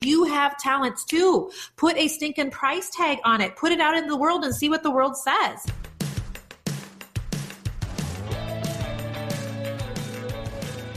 You have talents too. Put a stinking price tag on it. Put it out in the world and see what the world says.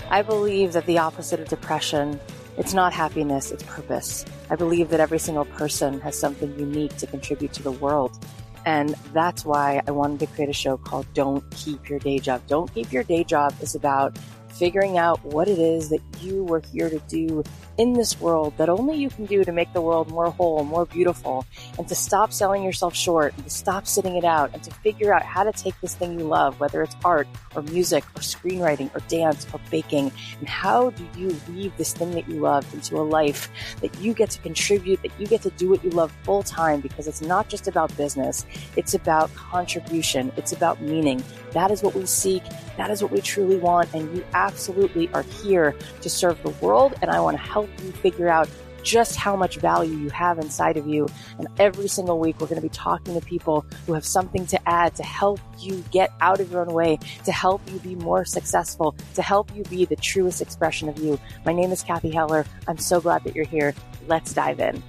I believe that the opposite of depression, it's not happiness, it's purpose. I believe that every single person has something unique to contribute to the world. And that's why I wanted to create a show called Don't Keep Your Day Job. Don't Keep Your Day Job is about figuring out what it is that you were here to do in this world that only you can do to make the world more whole, more beautiful, and to stop selling yourself short, and to stop sitting it out, and to figure out how to take this thing you love, whether it's art or music or screenwriting or dance or baking, and how do you weave this thing that you love into a life that you get to contribute, that you get to do what you love full time, because it's not just about business, it's about contribution, it's about meaning. That is what we seek, that is what we truly want, and you absolutely are here to serve the world, and I want to help you figure out just how much value you have inside of you. And every single week, we're going to be talking to people who have something to add to help you get out of your own way, to help you be more successful, to help you be the truest expression of you. My name is Kathy Heller. I'm so glad that you're here. Let's dive in.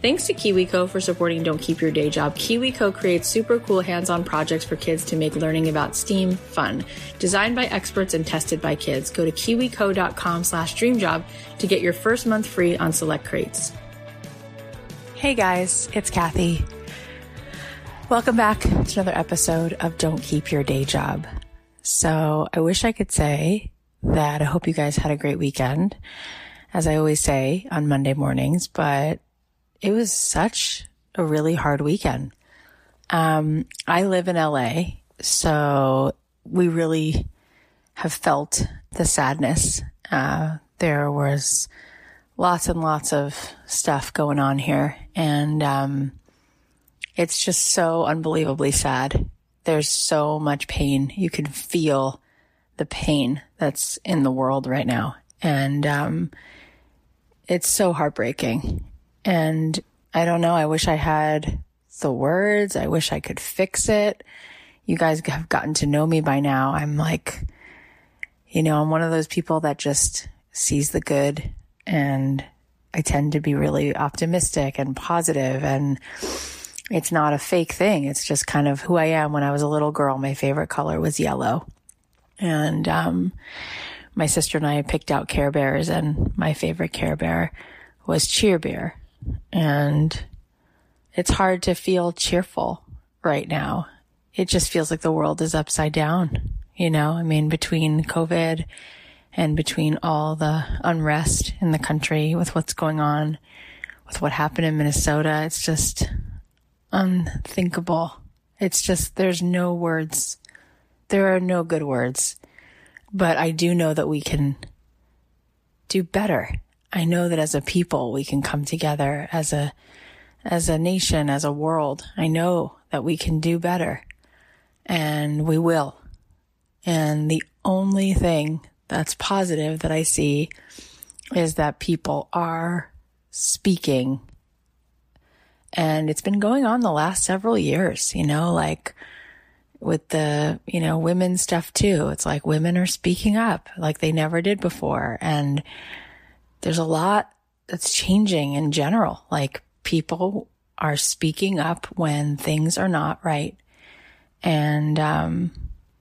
Thanks to KiwiCo for supporting Don't Keep Your Day Job. KiwiCo creates super cool hands-on projects for kids to make learning about STEAM fun. Designed by experts and tested by kids. Go to kiwico.com/dreamjob to get your first month free on select crates. Hey guys, it's Kathy. Welcome back to another episode of Don't Keep Your Day Job. So I wish I could say that I hope you guys had a great weekend, as I always say on Monday mornings, but it was such a really hard weekend. I live in LA, so we really have felt the sadness. There was lots and lots of stuff going on here, and it's just so unbelievably sad. There's so much pain. You can feel the pain that's in the world right now, and it's so heartbreaking. And I don't know, I wish I had the words. I wish I could fix it. You guys have gotten to know me by now. I'm like, you know, I'm one of those people that just sees the good, and I tend to be really optimistic and positive, and it's not a fake thing. It's just kind of who I am. When I was a little girl, my favorite color was yellow. And my sister and I picked out Care Bears, and my favorite Care Bear was Cheer Bear. And it's hard to feel cheerful right now. It just feels like the world is upside down. You know, I mean, between COVID and between all the unrest in the country with what's going on, with what happened in Minnesota, it's just unthinkable. It's just, there's no words. There are no good words. But I do know that we can do better. I know that as a people, we can come together as a nation, as a world. I know that we can do better, and we will. And the only thing that's positive that I see is that people are speaking. And it's been going on the last several years, you know, like with the, you know, women stuff too. It's like women are speaking up like they never did before. And there's a lot that's changing in general. Like, people are speaking up when things are not right. And,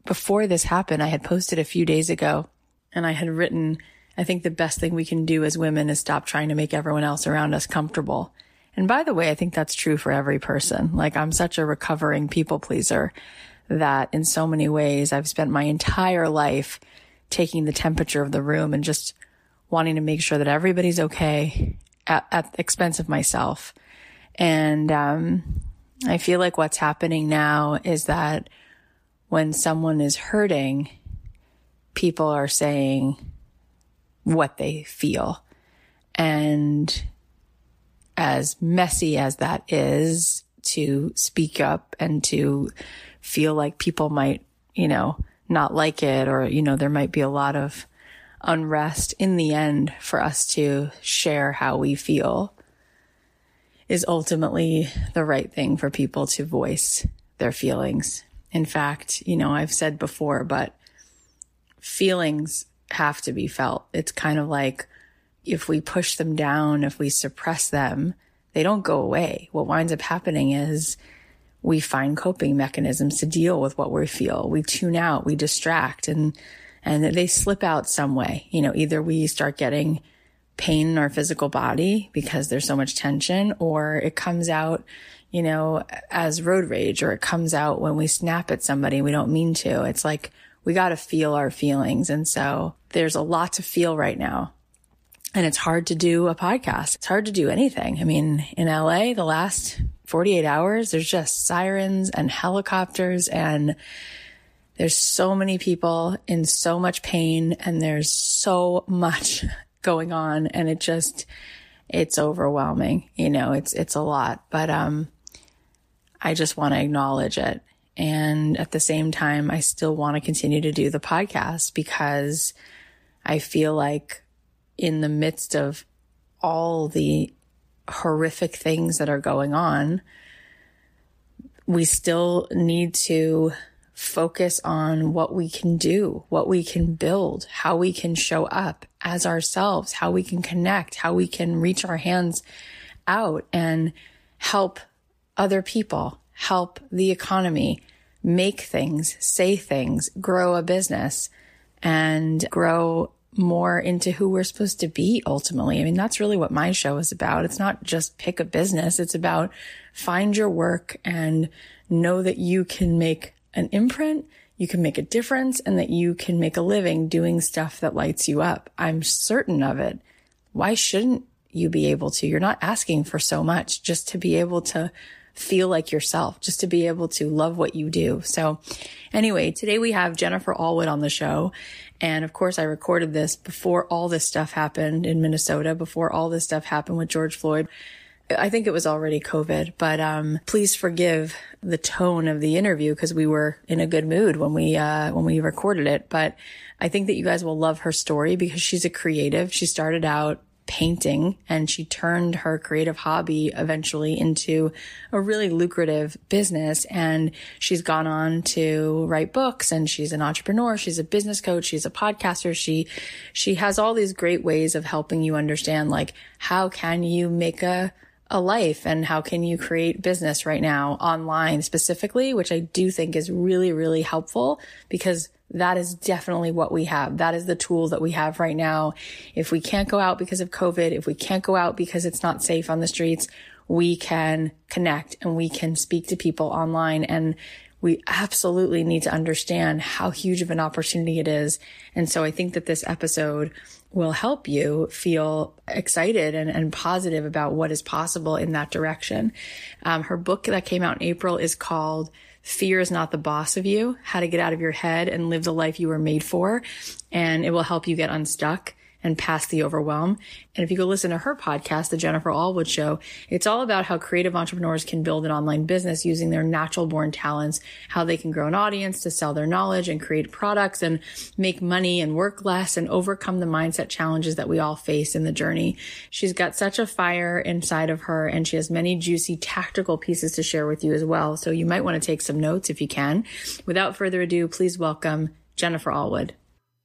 before this happened, I had posted a few days ago, and I had written, I think the best thing we can do as women is stop trying to make everyone else around us comfortable. And by the way, I think that's true for every person. Like, I'm such a recovering people pleaser that in so many ways I've spent my entire life taking the temperature of the room and just wanting to make sure that everybody's okay at the expense of myself. And I feel like what's happening now is that when someone is hurting, people are saying what they feel. And as messy as that is, to speak up and to feel like people might, you know, not like it, or, you know, there might be a lot of unrest in the end, for us to share how we feel is ultimately the right thing for people to voice their feelings. In fact, you know, I've said before, but feelings have to be felt. It's kind of like, if we push them down, if we suppress them, they don't go away. What winds up happening is we find coping mechanisms to deal with what we feel. We tune out, we distract, and they slip out some way. You know, either we start getting pain in our physical body because there's so much tension, or it comes out, you know, as road rage, or it comes out when we snap at somebody we don't mean to. It's like, we got to feel our feelings. And so there's a lot to feel right now. And it's hard to do a podcast. It's hard to do anything. I mean, in LA, the last 48 hours, there's just sirens and helicopters, and there's so many people in so much pain, and there's so much going on. And it just, it's overwhelming. You know, it's a lot, but, I just want to acknowledge it. And at the same time, I still want to continue to do the podcast, because I feel like in the midst of all the horrific things that are going on, we still need to focus on what we can do, what we can build, how we can show up as ourselves, how we can connect, how we can reach our hands out and help other people, help the economy, make things, say things, grow a business, and grow more into who we're supposed to be ultimately. I mean, that's really what my show is about. It's not just pick a business. It's about find your work and know that you can make an imprint, you can make a difference, and that you can make a living doing stuff that lights you up. I'm certain of it. Why shouldn't you be able to? You're not asking for so much, just to be able to feel like yourself, just to be able to love what you do. So anyway, today we have Jennifer Allwood on the show. And of course, I recorded this before all this stuff happened in Minnesota, before all this stuff happened with George Floyd. I think it was already COVID, but please forgive the tone of the interview, because we were in a good mood when we recorded it. But I think that you guys will love her story, because she's a creative. She started out painting, and she turned her creative hobby eventually into a really lucrative business. And she's gone on to write books, and she's an entrepreneur. She's a business coach. She's a podcaster. She has all these great ways of helping you understand, like, how can you make a a life and how can you create business right now online specifically, which I do think is really, really helpful because that is definitely what we have. That is the tool that we have right now. If we can't go out because of COVID, if we can't go out because it's not safe on the streets, we can connect and we can speak to people online. And we absolutely need to understand how huge of an opportunity it is. And so I think that this episode will help you feel excited and positive about what is possible in that direction. Her book that came out in April is called Fear Is Not the Boss of You, How to Get Out of Your Head and Live the Life You Were Made For. And it will help you get unstuck and past the overwhelm. And if you go listen to her podcast, The Jennifer Allwood Show, it's all about how creative entrepreneurs can build an online business using their natural born talents, how they can grow an audience to sell their knowledge and create products and make money and work less and overcome the mindset challenges that we all face in the journey. She's got such a fire inside of her and she has many juicy tactical pieces to share with you as well. So you might want to take some notes if you can. Without further ado, please welcome Jennifer Allwood.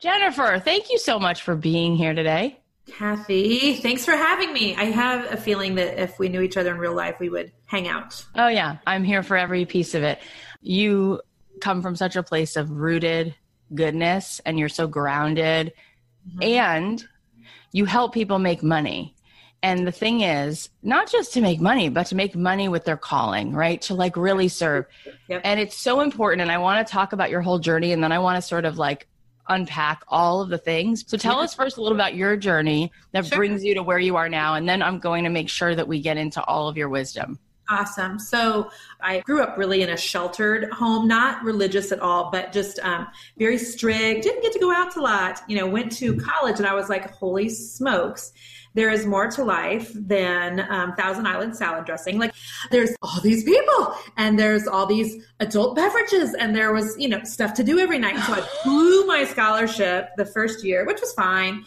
Jennifer, thank you so much for being here today. Kathy, thanks for having me. I have a feeling that if we knew each other in real life, we would hang out. Oh yeah, I'm here for every piece of it. You come from such a place of rooted goodness and you're so grounded and you help people make money. And the thing is, not just to make money, but to make money with their calling, right? To like really serve. Yep. And it's so important. And I want to talk about your whole journey and then I want to sort of like unpack all of the things. So tell us first a little about your journey that brings you to where you are now. And then I'm going to make sure that we get into all of your wisdom. Awesome. So I grew up really in a sheltered home, not religious at all, but just very strict. Didn't get to go out a lot, you know, went to college and I was like, holy smokes. There is more to life than Thousand Island salad dressing. Like there's all these people and there's all these adult beverages and there was, you know, stuff to do every night. So I blew my scholarship the first year, which was fine.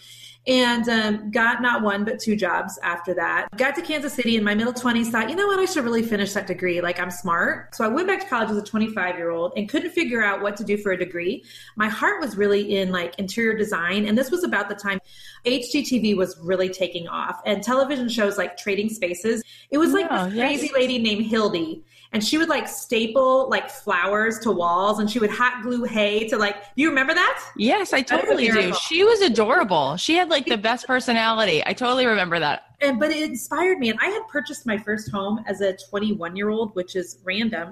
And got not one, but two jobs after that. Got to Kansas City in my middle 20s, thought, you know what, I should really finish that degree. Like, I'm smart. So I went back to college as a 25-year-old and couldn't figure out what to do for a degree. My heart was really in like interior design. And this was about the time HGTV was really taking off. And television shows like Trading Spaces. It was like this crazy lady named Hildi. And she would like staple like flowers to walls and she would hot glue hay to like, you remember that? Yes, I totally do. She was adorable. She had like the best personality. I totally remember that. And, but it inspired me. And I had purchased my first home as a 21-year-old, which is random.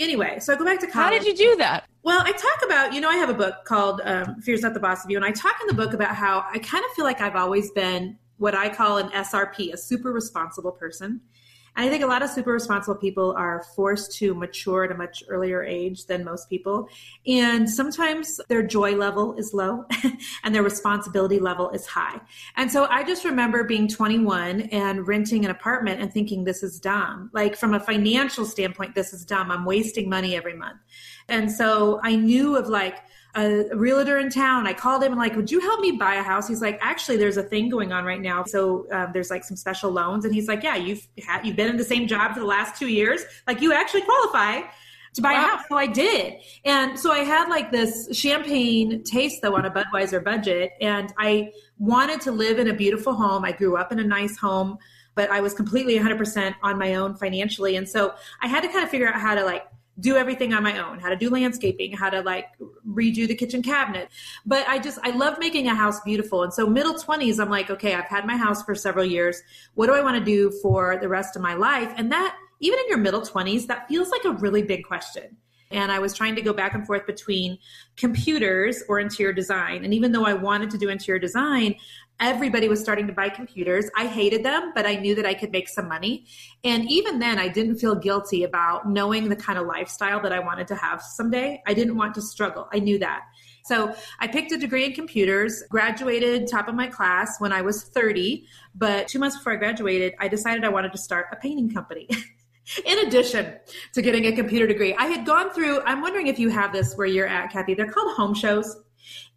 Anyway, so I go back to college. How did you do that? Well, I talk about, you know, I have a book called Fear's Not the Boss of You. And I talk in the book about how I kind of feel like I've always been what I call an SRP, a super responsible person. And I think a lot of super responsible people are forced to mature at a much earlier age than most people. And sometimes their joy level is low and their responsibility level is high. And so I just remember being 21 and renting an apartment and thinking, this is dumb. Like from a financial standpoint, this is dumb. I'm wasting money every month. And so I knew of like a realtor in town. I called him and like, would you help me buy a house? He's like, actually, there's a thing going on right now. So there's like some special loans. And he's like, yeah, you've been in the same job for the last 2 years. Like you actually qualify to buy a house. So I did. And so I had like this champagne taste though on a Budweiser budget. And I wanted to live in a beautiful home. I grew up in a nice home, but I was completely 100% on my own financially. And so I had to kind of figure out how to like do everything on my own, how to do landscaping, how to like redo the kitchen cabinet. But I love making a house beautiful. And so middle 20s, I'm like, okay, I've had my house for several years. What do I want to do for the rest of my life? And that, even in your middle 20s, that feels like a really big question. And I was trying to go back and forth between computers or interior design. And even though I wanted to do interior design, everybody was starting to buy computers. I hated them, but I knew that I could make some money. And even then, I didn't feel guilty about knowing the kind of lifestyle that I wanted to have someday. I didn't want to struggle. I knew that. So I picked a degree in computers, graduated top of my class when I was 30. But 2 months before I graduated, I decided I wanted to start a painting company. In addition to getting a computer degree, I had gone through, I'm wondering if you have this where you're at, Kathy, they're called home shows.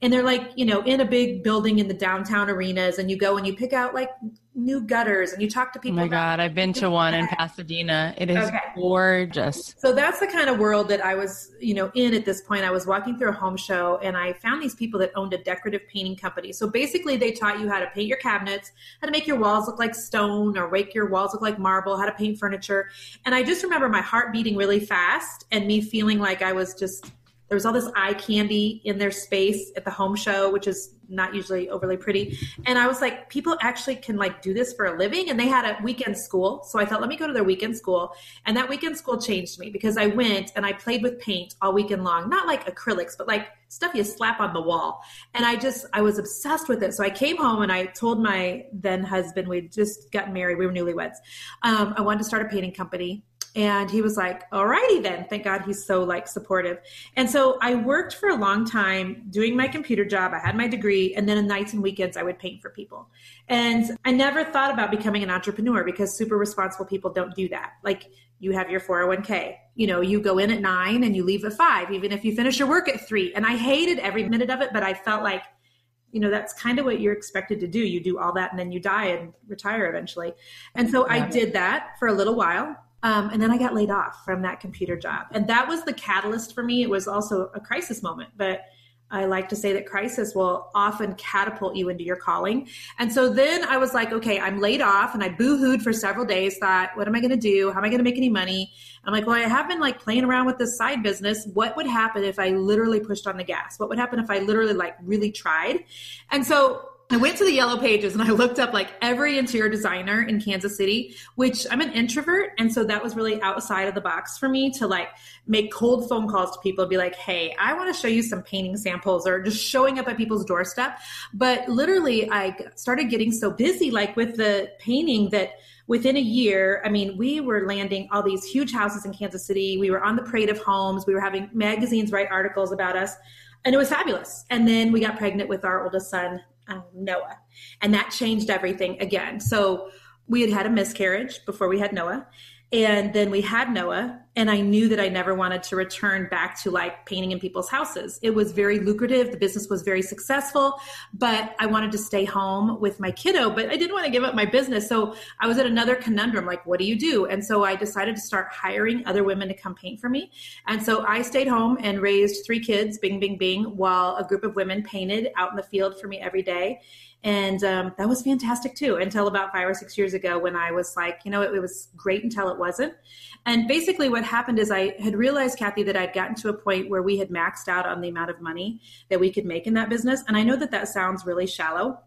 And they're like, you know, in a big building in the downtown arenas, and you go and you pick out like new gutters and you talk to people. Oh my God, I've been to one in Pasadena. It is gorgeous. So that's the kind of world that I was, you know, in at this point. I was walking through a home show and I found these people that owned a decorative painting company. So basically they taught you how to paint your cabinets, how to make your walls look like stone or make your walls look like marble, how to paint furniture. And I just remember my heart beating really fast and me feeling like I was just, there was all this eye candy in their space at the home show, which is not usually overly pretty. And I was like, people actually can like do this for a living. And they had a weekend school. So I thought, let me go to their weekend school. And that weekend school changed me because I went and I played with paint all weekend long, not like acrylics, but like stuff you slap on the wall. And I was obsessed with it. So I came home and I told my then husband, we'd just gotten married. We were newlyweds. I wanted to start a painting company. And he was like, all righty then. Thank God he's so like supportive. And so I worked for a long time doing my computer job. I had my degree. And then on nights and weekends, I would paint for people. And I never thought about becoming an entrepreneur because super responsible people don't do that. Like you have your 401k, you know, you go in at 9 and you leave at 5, even if you finish your work at 3. And I hated every minute of it, but I felt like, you know, that's kind of what you're expected to do. You do all that and then you die and retire eventually. And so I did that for a little while. And then I got laid off from that computer job. And that was the catalyst for me. It was also a crisis moment, but I like to say that crisis will often catapult you into your calling. And so then I was like, okay, I'm laid off, and I boohooed for several days, thought, what am I going to do? How am I going to make any money? I'm like, well, I have been like playing around with this side business. What would happen if I literally pushed on the gas? What would happen if I literally like really tried? And so I went to the Yellow Pages and I looked up like every interior designer in Kansas City, which I'm an introvert. And so that was really outside of the box for me to like make cold phone calls to people and be like, hey, I want to show you some painting samples, or just showing up at people's doorstep. But literally I started getting so busy, like with the painting, that within a year, I mean, we were landing all these huge houses in Kansas City. We were on the Parade of Homes. We were having magazines write articles about us, and it was fabulous. And then we got pregnant with our oldest son, Noah. And that changed everything again. So we had had a miscarriage before we had Noah. And then we had Noah. And I knew that I never wanted to return back to like painting in people's houses. It was very lucrative. The business was very successful, but I wanted to stay home with my kiddo, but I didn't want to give up my business. So I was at another conundrum, like, what do you do? And so I decided to start hiring other women to come paint for me. And so I stayed home and raised 3 kids, bing, bing, bing, while a group of women painted out in the field for me every day. And that was fantastic too, until about 5 or 6 years ago when I was like, you know, it was great until it wasn't. And basically what happened is I had realized, Kathy, that I'd gotten to a point where we had maxed out on the amount of money that we could make in that business. And I know that that sounds really shallow,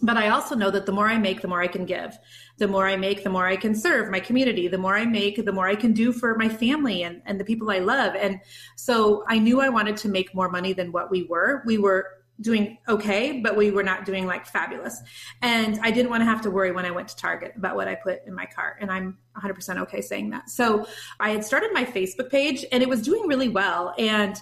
but I also know that the more I make, the more I can give. The more I make, the more I can serve my community. The more I make, the more I can do for my family and the people I love. And so I knew I wanted to make more money than what we were. We were doing okay, but we were not doing like fabulous. And I didn't want to have to worry when I went to Target about what I put in my cart. And I'm 100% okay saying that. So I had started my Facebook page and it was doing really well. And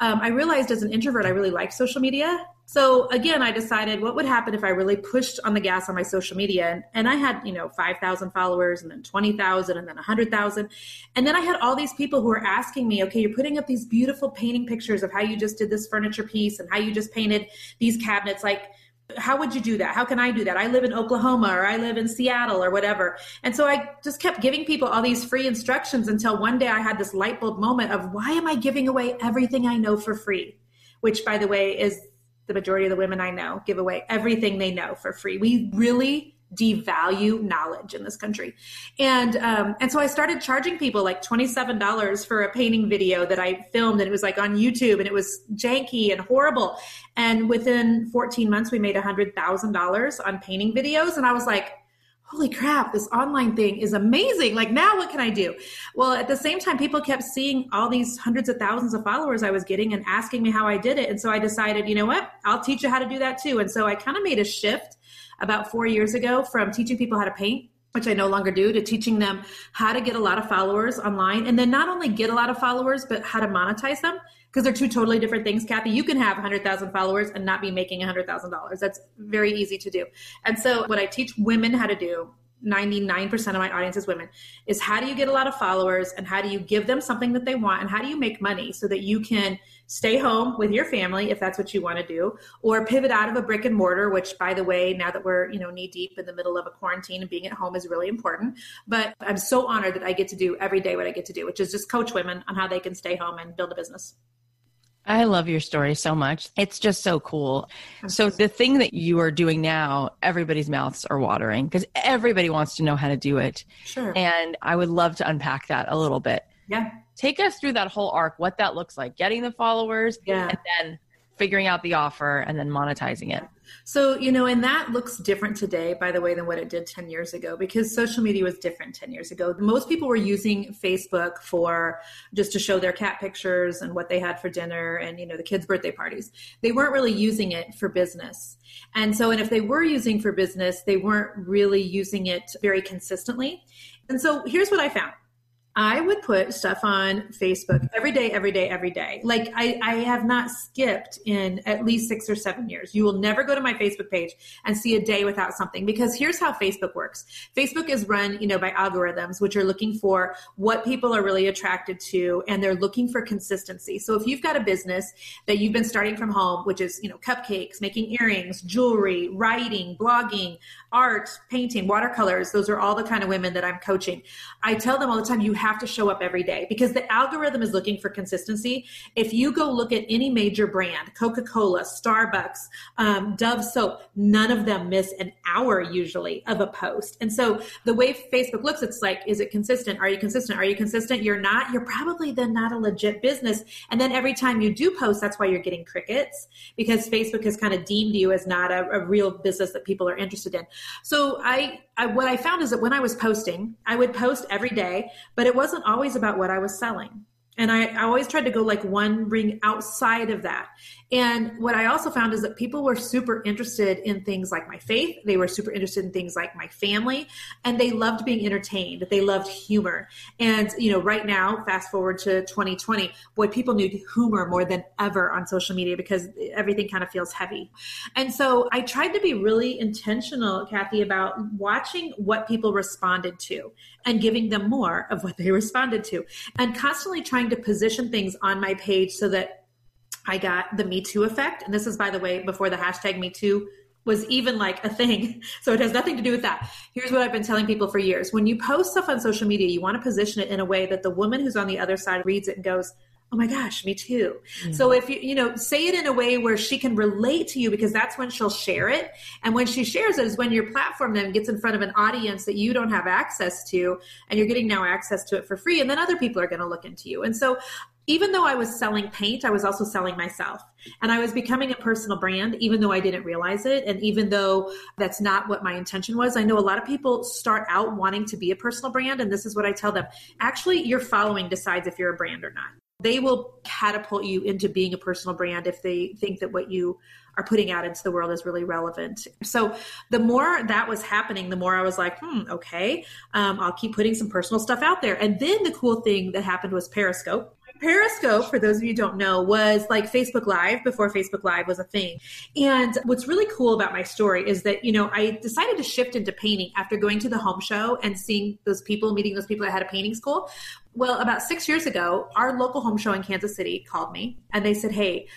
I realized as an introvert, I really liked social media. So again, I decided what would happen if I really pushed on the gas on my social media. And I had, you know, 5,000 followers, and then 20,000, and then 100,000. And then I had all these people who were asking me, okay, you're putting up these beautiful painting pictures of how you just did this furniture piece and how you just painted these cabinets. Like, how would you do that? How can I do that? I live in Oklahoma, or I live in Seattle, or whatever. And so I just kept giving people all these free instructions until one day I had this light bulb moment of, why am I giving away everything I know for free? Which, by the way, is the majority of the women I know give away everything they know for free. We really devalue knowledge in this country. And so I started charging people like $27 for a painting video that I filmed, and it was like on YouTube, and it was janky and horrible. And within 14 months, we made $100,000 on painting videos. And I was like, holy crap, this online thing is amazing. Like, now what can I do? Well, at the same time, people kept seeing all these hundreds of thousands of followers I was getting and asking me how I did it. And so I decided, you know what, I'll teach you how to do that too. And so I kind of made a shift about 4 years ago from teaching people how to paint, which I no longer do, to teaching them how to get a lot of followers online. And then not only get a lot of followers, but how to monetize them. Because they're 2 totally different things, Kathy. You can have 100,000 followers and not be making $100,000. That's very easy to do. And so what I teach women how to do 99% of my audience is women, is how do you get a lot of followers and how do you give them something that they want and how do you make money so that you can stay home with your family if that's what you want to do, or pivot out of a brick and mortar, which, by the way, now that we're, you know, knee deep in the middle of a quarantine and being at home is really important. But I'm so honored that I get to do every day what I get to do, which is just coach women on how they can stay home and build a business. I love your story so much. It's just so cool. So the thing that you are doing now, everybody's mouths are watering because everybody wants to know how to do it. Sure. And I would love to unpack that a little bit. Yeah. Take us through that whole arc, what that looks like, getting the followers and then figuring out the offer and then monetizing it. So, you know, and that looks different today, by the way, than what it did 10 years ago, because social media was different 10 years ago. Most people were using Facebook for just to show their cat pictures and what they had for dinner and, you know, the kids' birthday parties. They weren't really using it for business. And so, and if they were using for business, they weren't really using it very consistently. And so here's what I found. I would put stuff on Facebook every day. Like I have not skipped in at least 6 or 7 years. You will never go to my Facebook page and see a day without something, because here's how Facebook works. Facebook is run, you know, by algorithms, which are looking for what people are really attracted to, and they're looking for consistency. So if you've got a business that you've been starting from home, which is, you know, cupcakes, making earrings, jewelry, writing, blogging, art, painting, watercolors, those are all the kind of women that I'm coaching. I tell them all the time, you have to show up every day because the algorithm is looking for consistency. If you go look at any major brand, Coca-Cola, Starbucks, Dove soap, none of them miss an hour usually of a post. And so the way Facebook looks, it's like, is it consistent? Are you consistent? Are you consistent? You're not. You're probably then not a legit business. And then every time you do post, that's why you're getting crickets, because Facebook has kind of deemed you as not a real business that people are interested in. So what I found is that when I was posting, I would post every day, but it wasn't always about what I was selling. And I always tried to go like one ring outside of that. And what I also found is that people were super interested in things like my faith. They were super interested in things like my family, and they loved being entertained. They loved humor. And, you know, right now, fast forward to 2020, boy, people need humor more than ever on social media because everything kind of feels heavy. And so I tried to be really intentional, Kathy, about watching what people responded to and giving them more of what they responded to, and constantly trying to position things on my page so that I got the Me Too effect. And this is, by the way, before the hashtag Me Too was even like a thing. So it has nothing to do with that. Here's what I've been telling people for years. When you post stuff on social media, you want to position it in a way that the woman who's on the other side reads it and goes, oh my gosh, me too. Mm-hmm. So if you, you know, say it in a way where she can relate to you, because that's when she'll share it. And when she shares it is when your platform then gets in front of an audience that you don't have access to, and you're getting now access to it for free. And then other people are going to look into you. And so even though I was selling paint, I was also selling myself, and I was becoming a personal brand, even though I didn't realize it. And even though that's not what my intention was, I know a lot of people start out wanting to be a personal brand. And this is what I tell them. Actually, your following decides if you're a brand or not. They will catapult you into being a personal brand if they think that what you are putting out into the world is really relevant. So the more that was happening, the more I was like, okay, I'll keep putting some personal stuff out there. And then the cool thing that happened was Periscope. Periscope, for those of you who don't know, was like Facebook Live before Facebook Live was a thing. And what's really cool about my story is that, you know, I decided to shift into painting after going to the home show and seeing those people, meeting those people that had a painting school. Well, about 6 years ago, our local home show in Kansas City called me and they said, hey,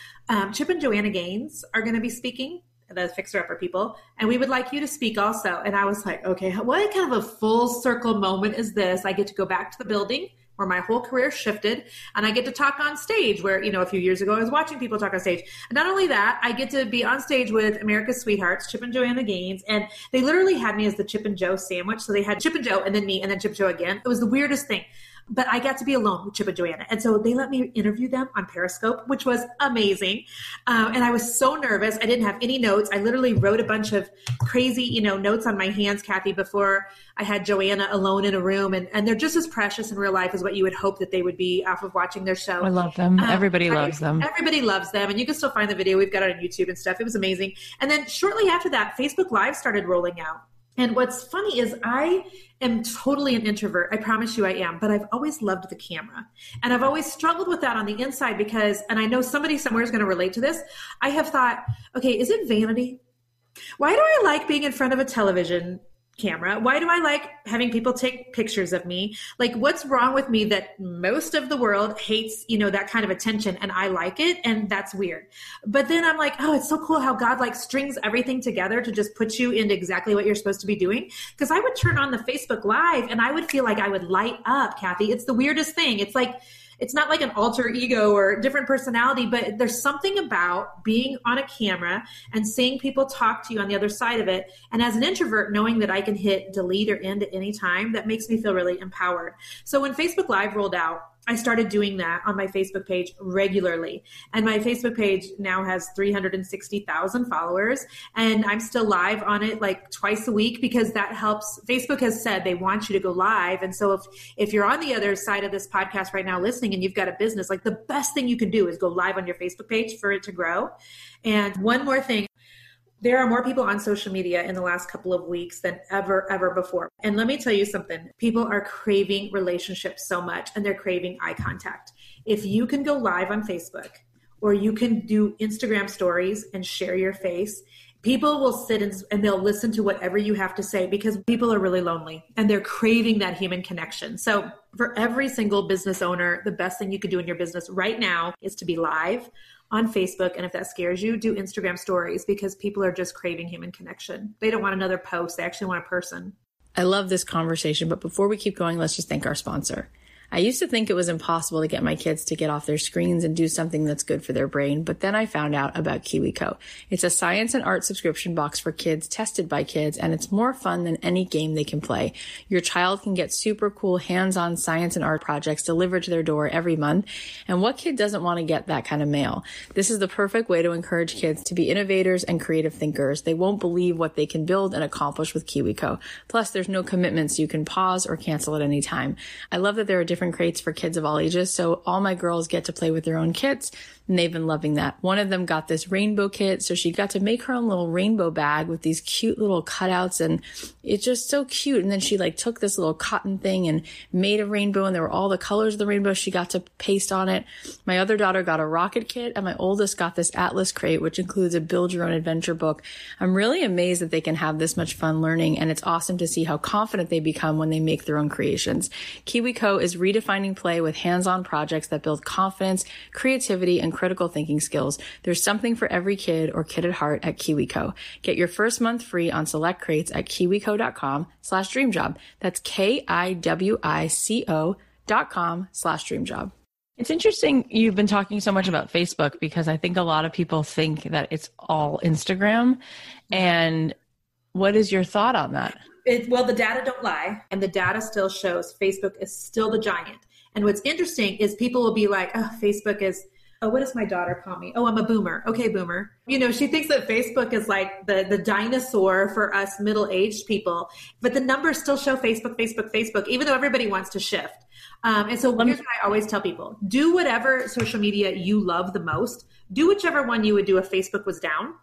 Chip and Joanna Gaines are going to be speaking, the Fixer Upper people, and we would like you to speak also. And I was like, okay, what kind of a full circle moment is this? I get to go back to the building where my whole career shifted, and I get to talk on stage where, you know, a few years ago I was watching people talk on stage. And not only that, I get to be on stage with America's Sweethearts, Chip and Joanna Gaines, and they literally had me as the Chip and Joe sandwich. So they had Chip and Joe and then me and then Chip and Joe again. It was the weirdest thing. But I got to be alone with Chip and Joanna. And so they let me interview them on Periscope, which was amazing. And I was so nervous. I didn't have any notes. I literally wrote a bunch of crazy, you know, notes on my hands, Kathy, before I had Joanna alone in a room. And they're just as precious in real life as what you would hope that they would be off of watching their show. I love them. Everybody loves them. Everybody loves them. And you can still find the video. We've got it on YouTube and stuff. It was amazing. And then shortly after that, Facebook Live started rolling out. And what's funny is I am totally an introvert. I promise you I am. But I've always loved the camera. And I've always struggled with that on the inside because, and I know somebody somewhere is going to relate to this, I have thought, okay, is it vanity? Why do I like being in front of a television camera? Why do I like having people take pictures of me? Like, what's wrong with me that most of the world hates, you know, that kind of attention, and I like it, and that's weird. But then I'm like, oh, it's so cool how God like strings everything together to just put you into exactly what you're supposed to be doing. Because I would turn on the Facebook Live and I would feel like I would light up, Kathy. It's the weirdest thing. It's like, it's not like an alter ego or different personality, but there's something about being on a camera and seeing people talk to you on the other side of it. And as an introvert, knowing that I can hit delete or end at any time, that makes me feel really empowered. So when Facebook Live rolled out, I started doing that on my Facebook page regularly. And my Facebook page now has 360,000 followers. And I'm still live on it like twice a week because that helps. Facebook has said they want you to go live. And so if you're on the other side of this podcast right now listening and you've got a business, like the best thing you can do is go live on your Facebook page for it to grow. And one more thing. There are more people on social media in the last couple of weeks than ever, ever before. And let me tell you something. People are craving relationships so much, and they're craving eye contact. If you can go live on Facebook, or you can do Instagram stories and share your face, people will sit and they'll listen to whatever you have to say because people are really lonely and they're craving that human connection. So for every single business owner, the best thing you could do in your business right now is to be live on Facebook. And if that scares you, do Instagram stories because people are just craving human connection. They don't want another post. They actually want a person. I love this conversation, but before we keep going, let's just thank our sponsor. I used to think it was impossible to get my kids to get off their screens and do something that's good for their brain, but then I found out about KiwiCo. It's a science and art subscription box for kids, tested by kids, and it's more fun than any game they can play. Your child can get super cool hands-on science and art projects delivered to their door every month, and what kid doesn't want to get that kind of mail? This is the perfect way to encourage kids to be innovators and creative thinkers. They won't believe what they can build and accomplish with KiwiCo. Plus, there's no commitments. You can pause or cancel at any time. I love that there are different crates for kids of all ages, so all my girls get to play with their own kits, and they've been loving that. One of them got this rainbow kit, so she got to make her own little rainbow bag with these cute little cutouts, and it's just so cute. And then she like took this little cotton thing and made a rainbow, and there were all the colors of the rainbow. She got to paste on it. My other daughter got a rocket kit, and my oldest got this Atlas crate, which includes a build your own adventure book. I'm really amazed that they can have this much fun learning, and it's awesome to see how confident they become when they make their own creations. KiwiCo is redefining play with hands-on projects that build confidence, creativity, and critical thinking skills. There's something for every kid or kid at heart at KiwiCo. Get your first month free on select crates at KiwiCo.com/dreamjob. That's KIWICO.com/dreamjob. It's interesting you've been talking so much about Facebook because I think a lot of people think that it's all Instagram. And what is your thought on that? Well, the data don't lie, and the data still shows Facebook is still the giant. And what's interesting is people will be like, oh, Facebook is, oh, what does my daughter call me? Oh, I'm a boomer. Okay, boomer. You know, she thinks that Facebook is like the dinosaur for us middle-aged people, but the numbers still show Facebook, even though everybody wants to shift. And so here's what I always tell people. Do whatever social media you love the most. Do whichever one you would do if Facebook was down,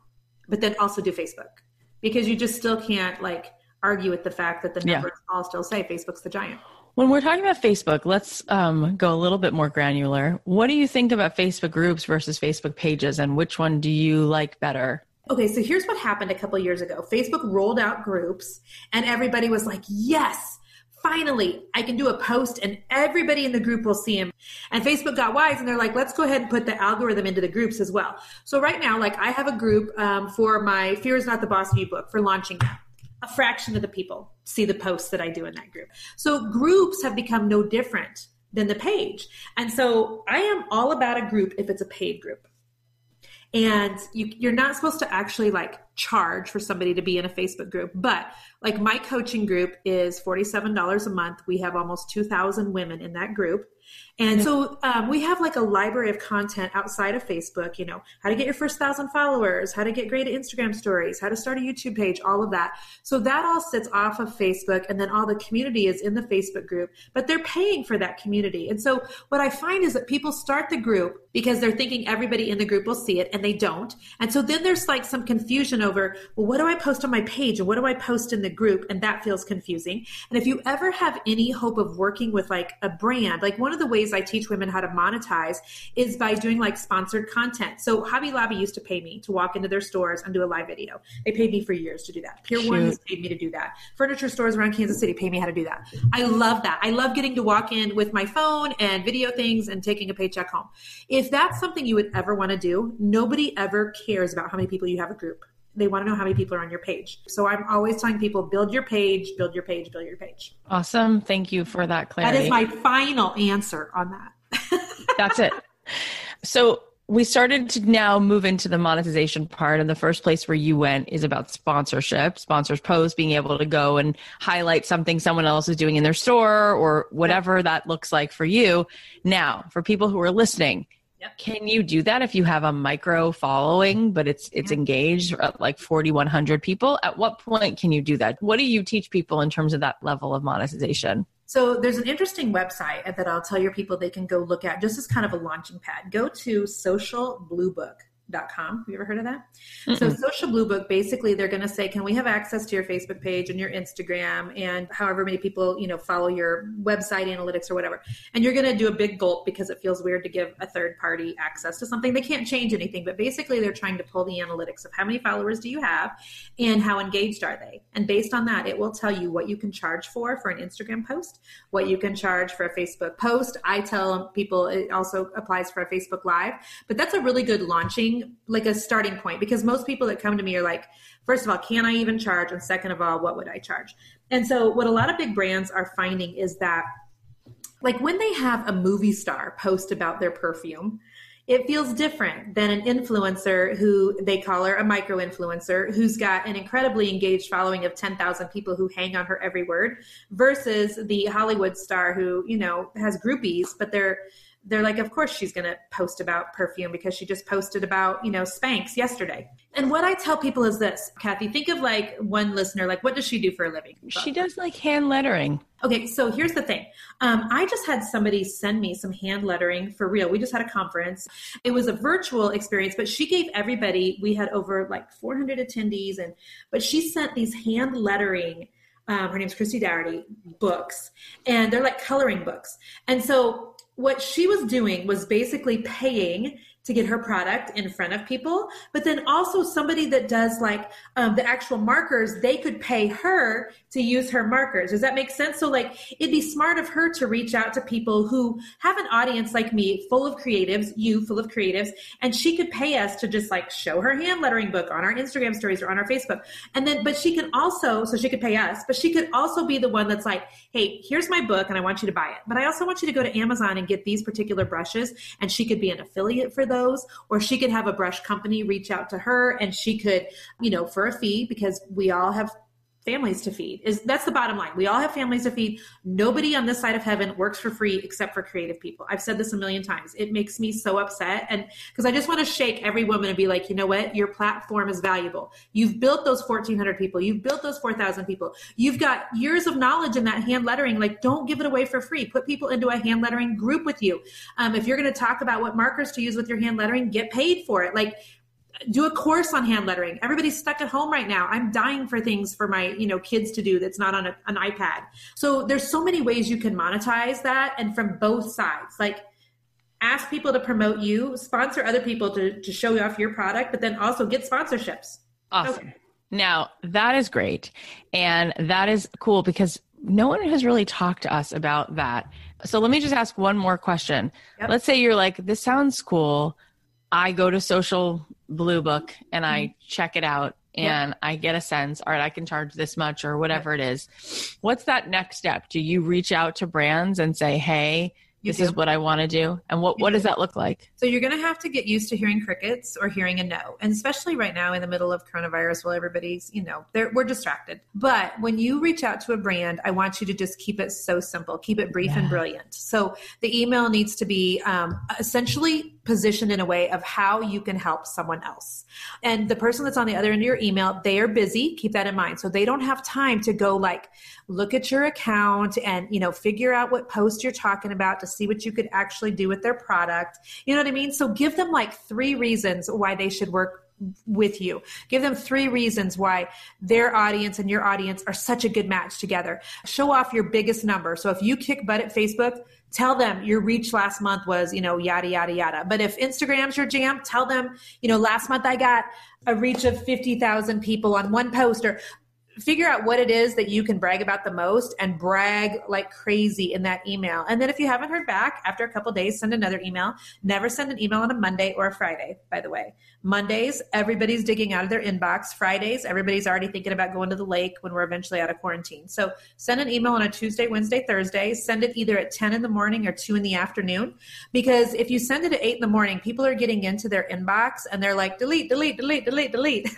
but then also do Facebook because you just still can't like argue with the fact that the numbers all still say Facebook's the giant. When we're talking about Facebook, let's go a little bit more granular. What do you think about Facebook groups versus Facebook pages, and which one do you like better? Okay, so here's what happened a couple years ago. Facebook rolled out groups, and everybody was like, yes, finally, I can do a post, and everybody in the group will see him. And Facebook got wise, and they're like, let's go ahead and put the algorithm into the groups as well. So right now, like I have a group for my Fear Is Not the Boss of You book for launching that. A fraction of the people see the posts that I do in that group. So groups have become no different than the page. And so I am all about a group if it's a paid group. And you're not supposed to actually like charge for somebody to be in a Facebook group. But like my coaching group is $47 a month. We have almost 2,000 women in that group. And so we have like a library of content outside of Facebook, you know, how to get your first 1,000 followers, how to get great at Instagram stories, how to start a YouTube page, all of that. So that all sits off of Facebook, and then all the community is in the Facebook group, but they're paying for that community. And so what I find is that people start the group because they're thinking everybody in the group will see it, and they don't. And so then there's like some confusion over, well, what do I post on my page? Or what do I post in the group? And that feels confusing. And if you ever have any hope of working with like a brand, like one of the ways I teach women how to monetize is by doing like sponsored content. So Hobby Lobby used to pay me to walk into their stores and do a live video. They paid me for years to do that. Pier 1 has paid me to do that. Furniture stores around Kansas City pay me how to do that. I love that. I love getting to walk in with my phone and video things and taking a paycheck home. If that's something you would ever want to do, nobody ever cares about how many people you have a group. They want to know how many people are on your page. So I'm always telling people, build your page, build your page, build your page. Awesome. Thank you for that clarity. That is my final answer on that. That's it. So we started to now move into the monetization part. And the first place where you went is about sponsorship, sponsors post, being able to go and highlight something someone else is doing in their store or whatever that looks like for you. Now, for people who are listening, can you do that if you have a micro following, but it's engaged at like 4,100 people? At what point can you do that? What do you teach people in terms of that level of monetization? So there's an interesting website that I'll tell your people they can go look at just as kind of a launching pad. Go to socialbluebook.com. Have you ever heard of that? Mm-mm. So Social Blue Book, basically they're going to say, can we have access to your Facebook page and your Instagram and however many people, you know, follow your website analytics or whatever. And you're going to do a big gulp because it feels weird to give a third party access to something. They can't change anything, but basically they're trying to pull the analytics of how many followers do you have and how engaged are they? And based on that, it will tell you what you can charge for an Instagram post, what you can charge for a Facebook post. I tell people it also applies for a Facebook Live, but that's a really good launching, like a starting point, because most people that come to me are like, first of all, can I even charge? And second of all, what would I charge? And so what a lot of big brands are finding is that, like, when they have a movie star post about their perfume, it feels different than an influencer who they call her a micro influencer, who's got an incredibly engaged following of 10,000 people who hang on her every word, versus the Hollywood star who, you know, has groupies, but they're like, of course she's going to post about perfume because she just posted about, you know, Spanx yesterday. And what I tell people is this, Kathy, think of like one listener, like, what does she do for a living? She does like hand lettering. Okay. So here's the thing. I just had somebody send me some hand lettering for real. We just had a conference. It was a virtual experience, but she gave everybody, we had over like 400 attendees, but she sent these hand lettering, her name's Christy Darity, books, and they're like coloring books. And so what she was doing was basically paying to get her product in front of people, but then also somebody that does like the actual markers, they could pay her to use her markers. Does that make sense? So like, it'd be smart of her to reach out to people who have an audience like me, full of creatives, you full of creatives, and she could pay us to just like show her hand lettering book on our Instagram stories or on our Facebook. And then, but she could also, so she could pay us, but she could also be the one that's like, hey, here's my book and I want you to buy it. But I also want you to go to Amazon and get these particular brushes, and she could be an affiliate for those, or she could have a brush company reach out to her and she could, you know, for a fee, because we all have families to feed. That's the bottom line. We all have families to feed. Nobody on this side of heaven works for free except for creative people. I've said this a million times. It makes me so upset. And because I just want to shake every woman and be like, you know what? Your platform is valuable. You've built those 1,400 people. You've built those 4,000 people. You've got years of knowledge in that hand lettering. Like, don't give it away for free. Put people into a hand lettering group with you. If you're going to talk about what markers to use with your hand lettering, get paid for it. Like, do a course on hand lettering. Everybody's stuck at home right now. I'm dying for things for my, you know, kids to do that's not on an iPad. So there's so many ways you can monetize that, and from both sides. Like, ask people to promote you, sponsor other people to show off your product, but then also get sponsorships. Awesome. Okay. Now, that is great. And that is cool because no one has really talked to us about that. So let me just ask one more question. Yep. Let's say you're like, this sounds cool. I go to Social Blue Book and I check it out and I get a sense, all right, I can charge this much or whatever it is. What's that next step? Do you reach out to brands and say, hey, this is what I want to do? And what does that look like? So you're going to have to get used to hearing crickets or hearing a no. And especially right now in the middle of coronavirus, while everybody's, you know, we're distracted. But when you reach out to a brand, I want you to just keep it so simple, keep it brief and brilliant. So the email needs to be essentially positioned in a way of how you can help someone else. And the person that's on the other end of your email, they are busy. Keep that in mind. So they don't have time to go like, look at your account and, you know, figure out what post you're talking about to see what you could actually do with their product. You know what I mean? So give them like 3 reasons why they should work with you. Give them 3 reasons why their audience and your audience are such a good match together. Show off your biggest number. So if you kick butt at Facebook, tell them your reach last month was, yada, yada, yada. But if Instagram's your jam, tell them, last month I got a reach of 50,000 people on one post, or figure out what it is that you can brag about the most and brag like crazy in that email. And then if you haven't heard back, after a couple of days, send another email. Never send an email on a Monday or a Friday, by the way. Mondays, everybody's digging out of their inbox. Fridays, everybody's already thinking about going to the lake when we're eventually out of quarantine. So send an email on a Tuesday, Wednesday, Thursday. Send it either at 10 in the morning or 2 in the afternoon. Because if you send it at 8 in the morning, people are getting into their inbox and they're like, delete, delete, delete, delete, delete.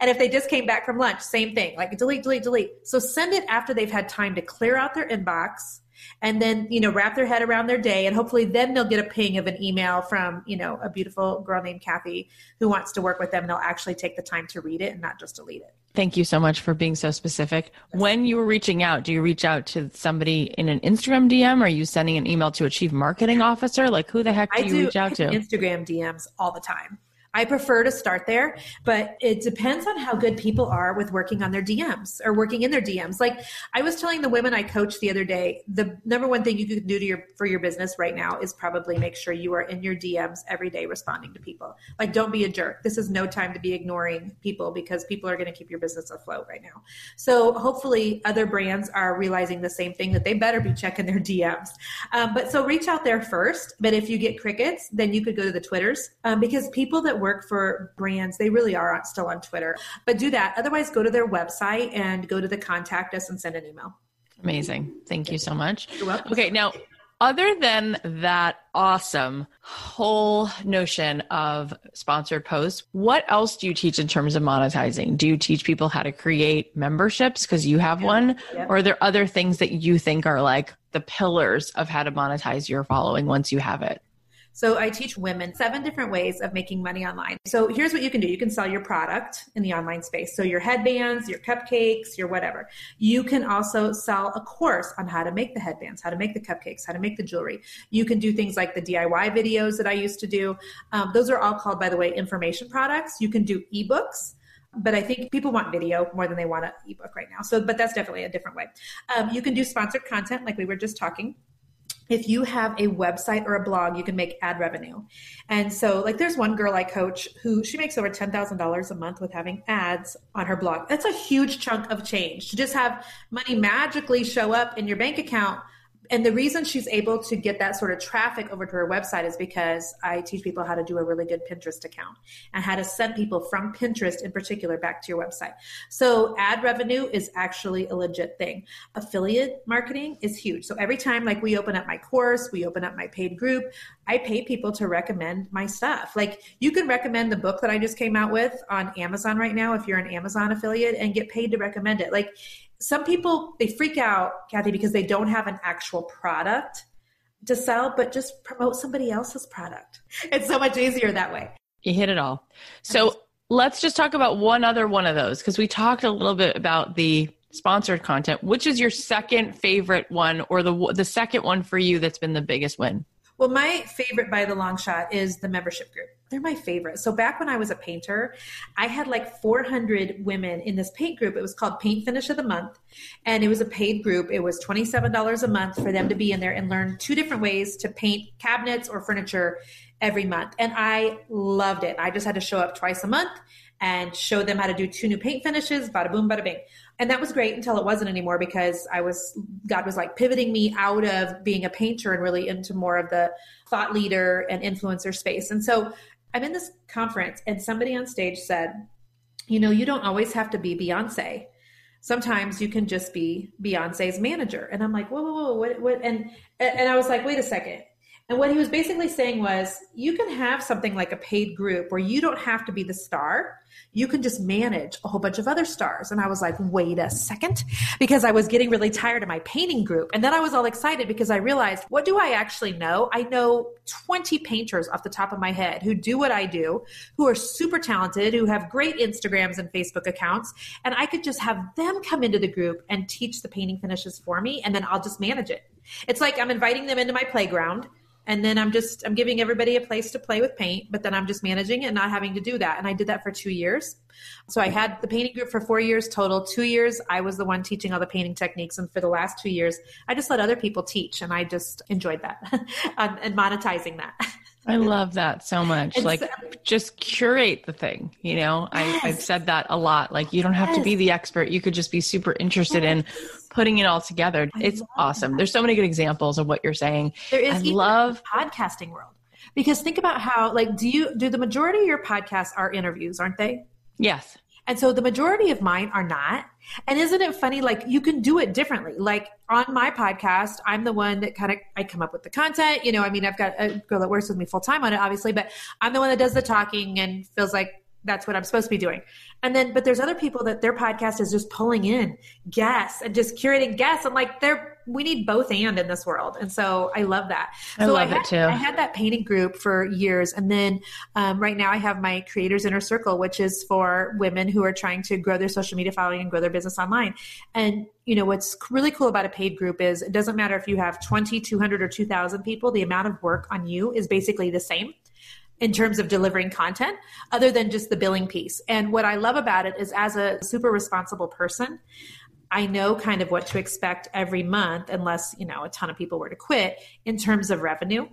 And if they just came back from lunch, same thing. Like delete, delete, delete. So send it after they've had time to clear out their inbox and then, wrap their head around their day. And hopefully then they'll get a ping of an email from, a beautiful girl named Kathy who wants to work with them. And they'll actually take the time to read it and not just delete it. Thank you so much for being so specific. When you were reaching out, do you reach out to somebody in an Instagram DM? Or are you sending an email to a chief marketing officer? Like who the heck do you reach out to? Instagram DMs all the time. I prefer to start there, but it depends on how good people are with working on their DMs or working in their DMs. Like I was telling the women I coached the other day, the number one thing you could do for your business right now is probably make sure you are in your DMs every day responding to people. Like don't be a jerk. This is no time to be ignoring people because people are going to keep your business afloat right now. So hopefully other brands are realizing the same thing, that they better be checking their DMs. But so reach out there first. But if you get crickets, then you could go to the Twitters because people that work for brands, they really are still on Twitter, but do that. Otherwise, go to their website and go to the contact us and send an email. Amazing. Thank you so much. You're welcome. Okay. Now, other than that awesome whole notion of sponsored posts, what else do you teach in terms of monetizing? Do you teach people how to create memberships because you have one? Yep. Or are there other things that you think are like the pillars of how to monetize your following once you have it? So I teach women 7 different ways of making money online. So here's what you can do. You can sell your product in the online space. So your headbands, your cupcakes, your whatever. You can also sell a course on how to make the headbands, how to make the cupcakes, how to make the jewelry. You can do things like the DIY videos that I used to do. Those are all called, by the way, information products. You can do eBooks. But I think people want video more than they want an eBook right now. So, but that's definitely a different way. You can do sponsored content like we were just talking. If you have a website or a blog, you can make ad revenue. And so like there's one girl I coach who she makes over $10,000 a month with having ads on her blog. That's a huge chunk of change to just have money magically show up in your bank account. And the reason she's able to get that sort of traffic over to her website is because I teach people how to do a really good Pinterest account and how to send people from Pinterest in particular back to your website. So ad revenue is actually a legit thing. Affiliate marketing is huge. So every time like we open up my course, we open up my paid group, I pay people to recommend my stuff. Like you can recommend the book that I just came out with on Amazon right now if you're an Amazon affiliate and get paid to recommend it. Like some people, they freak out, Kathy, because they don't have an actual product to sell, but just promote somebody else's product. It's so much easier that way. You hit it all. So let's just talk about one other one of those, because we talked a little bit about the sponsored content. Which is your second favorite one, or the second one for you that's been the biggest win? Well, my favorite by the long shot is the membership group. They're my favorite. So back when I was a painter, I had like 400 women in this paint group. It was called Paint Finish of the Month. And it was a paid group. It was $27 a month for them to be in there and learn 2 different ways to paint cabinets or furniture every month. And I loved it. I just had to show up twice a month and show them how to do 2 new paint finishes, bada boom, bada bing. And that was great until it wasn't anymore, because God was like pivoting me out of being a painter and really into more of the thought leader and influencer space. And so I'm in this conference and somebody on stage said, you don't always have to be Beyonce. Sometimes you can just be Beyonce's manager. And I'm like, whoa, what? And I was like, wait a second. And what he was basically saying was, you can have something like a paid group where you don't have to be the star. You can just manage a whole bunch of other stars. And I was like, wait a second, because I was getting really tired of my painting group. And then I was all excited because I realized, what do I actually know? I know 20 painters off the top of my head who do what I do, who are super talented, who have great Instagrams and Facebook accounts. And I could just have them come into the group and teach the painting finishes for me. And then I'll just manage it. It's like I'm inviting them into my playground. And then I'm giving everybody a place to play with paint, but then I'm just managing it and not having to do that. And I did that for 2 years. So I had the painting group for 4 years total. 2 years, I was the one teaching all the painting techniques. And for the last 2 years, I just let other people teach. And I just enjoyed that and monetizing that. I love that so much. Like, just curate the thing, you know? Yes. I've said that a lot. Like, you don't have to be the expert. You could just be super interested in putting it all together. It's awesome. That. There's so many good examples of what you're saying. There is. I love the podcasting world. Because think about how, like, do the majority of your podcasts are interviews, aren't they? Yes. And so the majority of mine are not. And isn't it funny? Like, you can do it differently. Like, on my podcast, I'm the one that I come up with the content. You know, I mean, I've got a girl that works with me full time on it, obviously, but I'm the one that does the talking and feels like that's what I'm supposed to be doing. And then, but there's other people that their podcast is just pulling in guests and just curating guests. I'm like, we need both and in this world. And so I love that. I love it too. I had that painting group for years. And then right now I have my Creators Inner Circle, which is for women who are trying to grow their social media following and grow their business online. And you know, what's really cool about a paid group is it doesn't matter if you have 20, 200 or 2,000 people, the amount of work on you is basically the same in terms of delivering content, other than just the billing piece. And what I love about it is, as a super responsible person, I know kind of what to expect every month, unless, you know, a ton of people were to quit, in terms of revenue.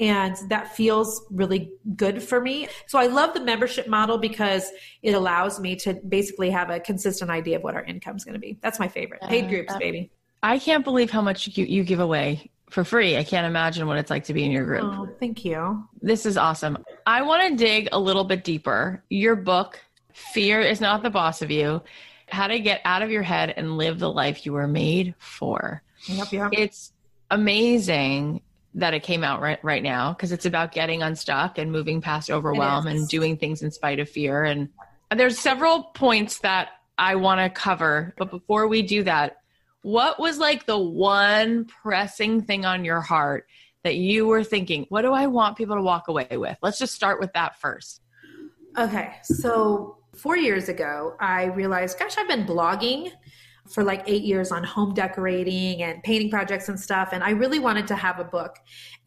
And that feels really good for me. So I love the membership model because it allows me to basically have a consistent idea of what our income is going to be. That's my favorite. Paid groups, baby. I can't believe how much you give away for free. I can't imagine what it's like to be in your group. Oh, thank you. This is awesome. I want to dig a little bit deeper. Your book, Fear Is Not the Boss of You, How to Get Out of Your Head and Live the Life You Were Made For. Yep, yep. It's amazing that it came out right now, because it's about getting unstuck and moving past overwhelm and doing things in spite of fear. And there's several points that I want to cover. But before we do that, what was like the one pressing thing on your heart that you were thinking, what do I want people to walk away with? Let's just start with that first. Okay. So 4 years ago, I realized, gosh, I've been blogging for like 8 years on home decorating and painting projects and stuff. And I really wanted to have a book.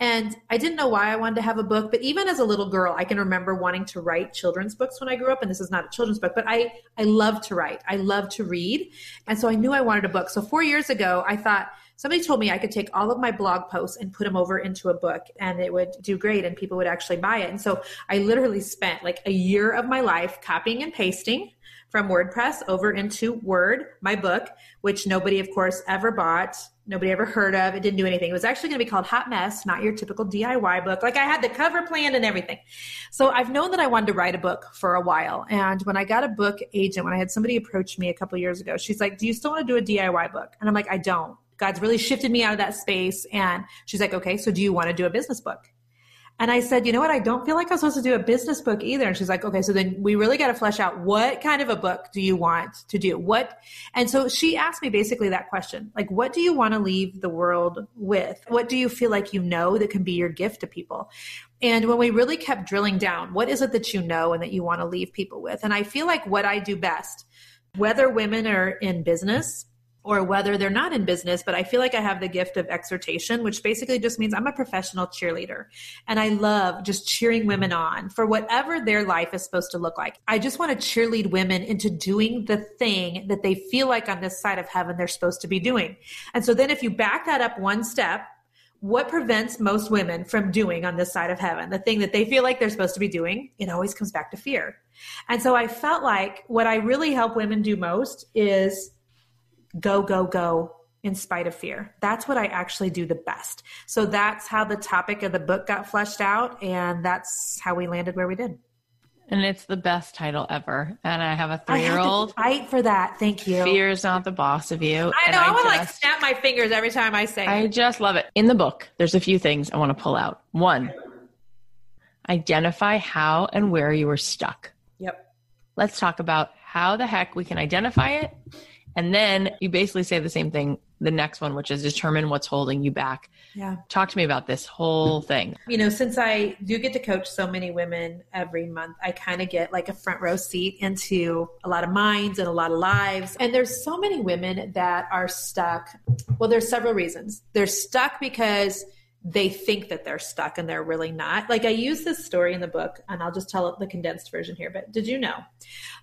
And I didn't know why I wanted to have a book, but even as a little girl, I can remember wanting to write children's books when I grew up. And this is not a children's book, but I love to write. I love to read. And so I knew I wanted a book. So 4 years ago, I thought, somebody told me I could take all of my blog posts and put them over into a book and it would do great and people would actually buy it. And so I literally spent like a year of my life copying and pasting from WordPress over into Word, my book, which nobody, of course, ever bought. Nobody ever heard of. It didn't do anything. It was actually going to be called Hot Mess, Not Your Typical DIY Book. Like, I had the cover planned and everything. So I've known that I wanted to write a book for a while. And when I got a book agent, when I had somebody approach me a couple of years ago, she's like, do you still want to do a DIY book? And I'm like, I don't. God's really shifted me out of that space. And she's like, okay, so do you want to do a business book? And I said, you know what? I don't feel like I'm supposed to do a business book either. And she's like, okay, so then we really got to flesh out, what kind of a book do you want to do? And so she asked me basically that question, like, what do you want to leave the world with? What do you feel like you know that can be your gift to people? And when we really kept drilling down, what is it that you know and that you want to leave people with? And I feel like what I do best, whether women are in business or whether they're not in business, but I feel like I have the gift of exhortation, which basically just means I'm a professional cheerleader. And I love just cheering women on for whatever their life is supposed to look like. I just want to cheerlead women into doing the thing that they feel like on this side of heaven they're supposed to be doing. And so then if you back that up one step, what prevents most women from doing on this side of heaven the thing that they feel like they're supposed to be doing? It always comes back to fear. And so I felt like what I really help women do most is go, go, go in spite of fear. That's what I actually do the best. So that's how the topic of the book got fleshed out. And that's how we landed where we did. And it's the best title ever. And I have a 3-year-old. I have to fight for that. Thank you. Fear is not the boss of you. I know. And I want to like snap my fingers every time I say it. I just love it. In the book, there's a few things I want to pull out. One, identify how and where you were stuck. Yep. Let's talk about how the heck we can identify it. And then you basically say the same thing, the next one, which is determine what's holding you back. Yeah. Talk to me about this whole thing. You know, since I do get to coach so many women every month, I kind of get like a front row seat into a lot of minds and a lot of lives. And there's so many women that are stuck. Well, there's several reasons. They're stuck because they think that they're stuck and they're really not. Like, I use this story in the book, and I'll just tell the condensed version here, but did you know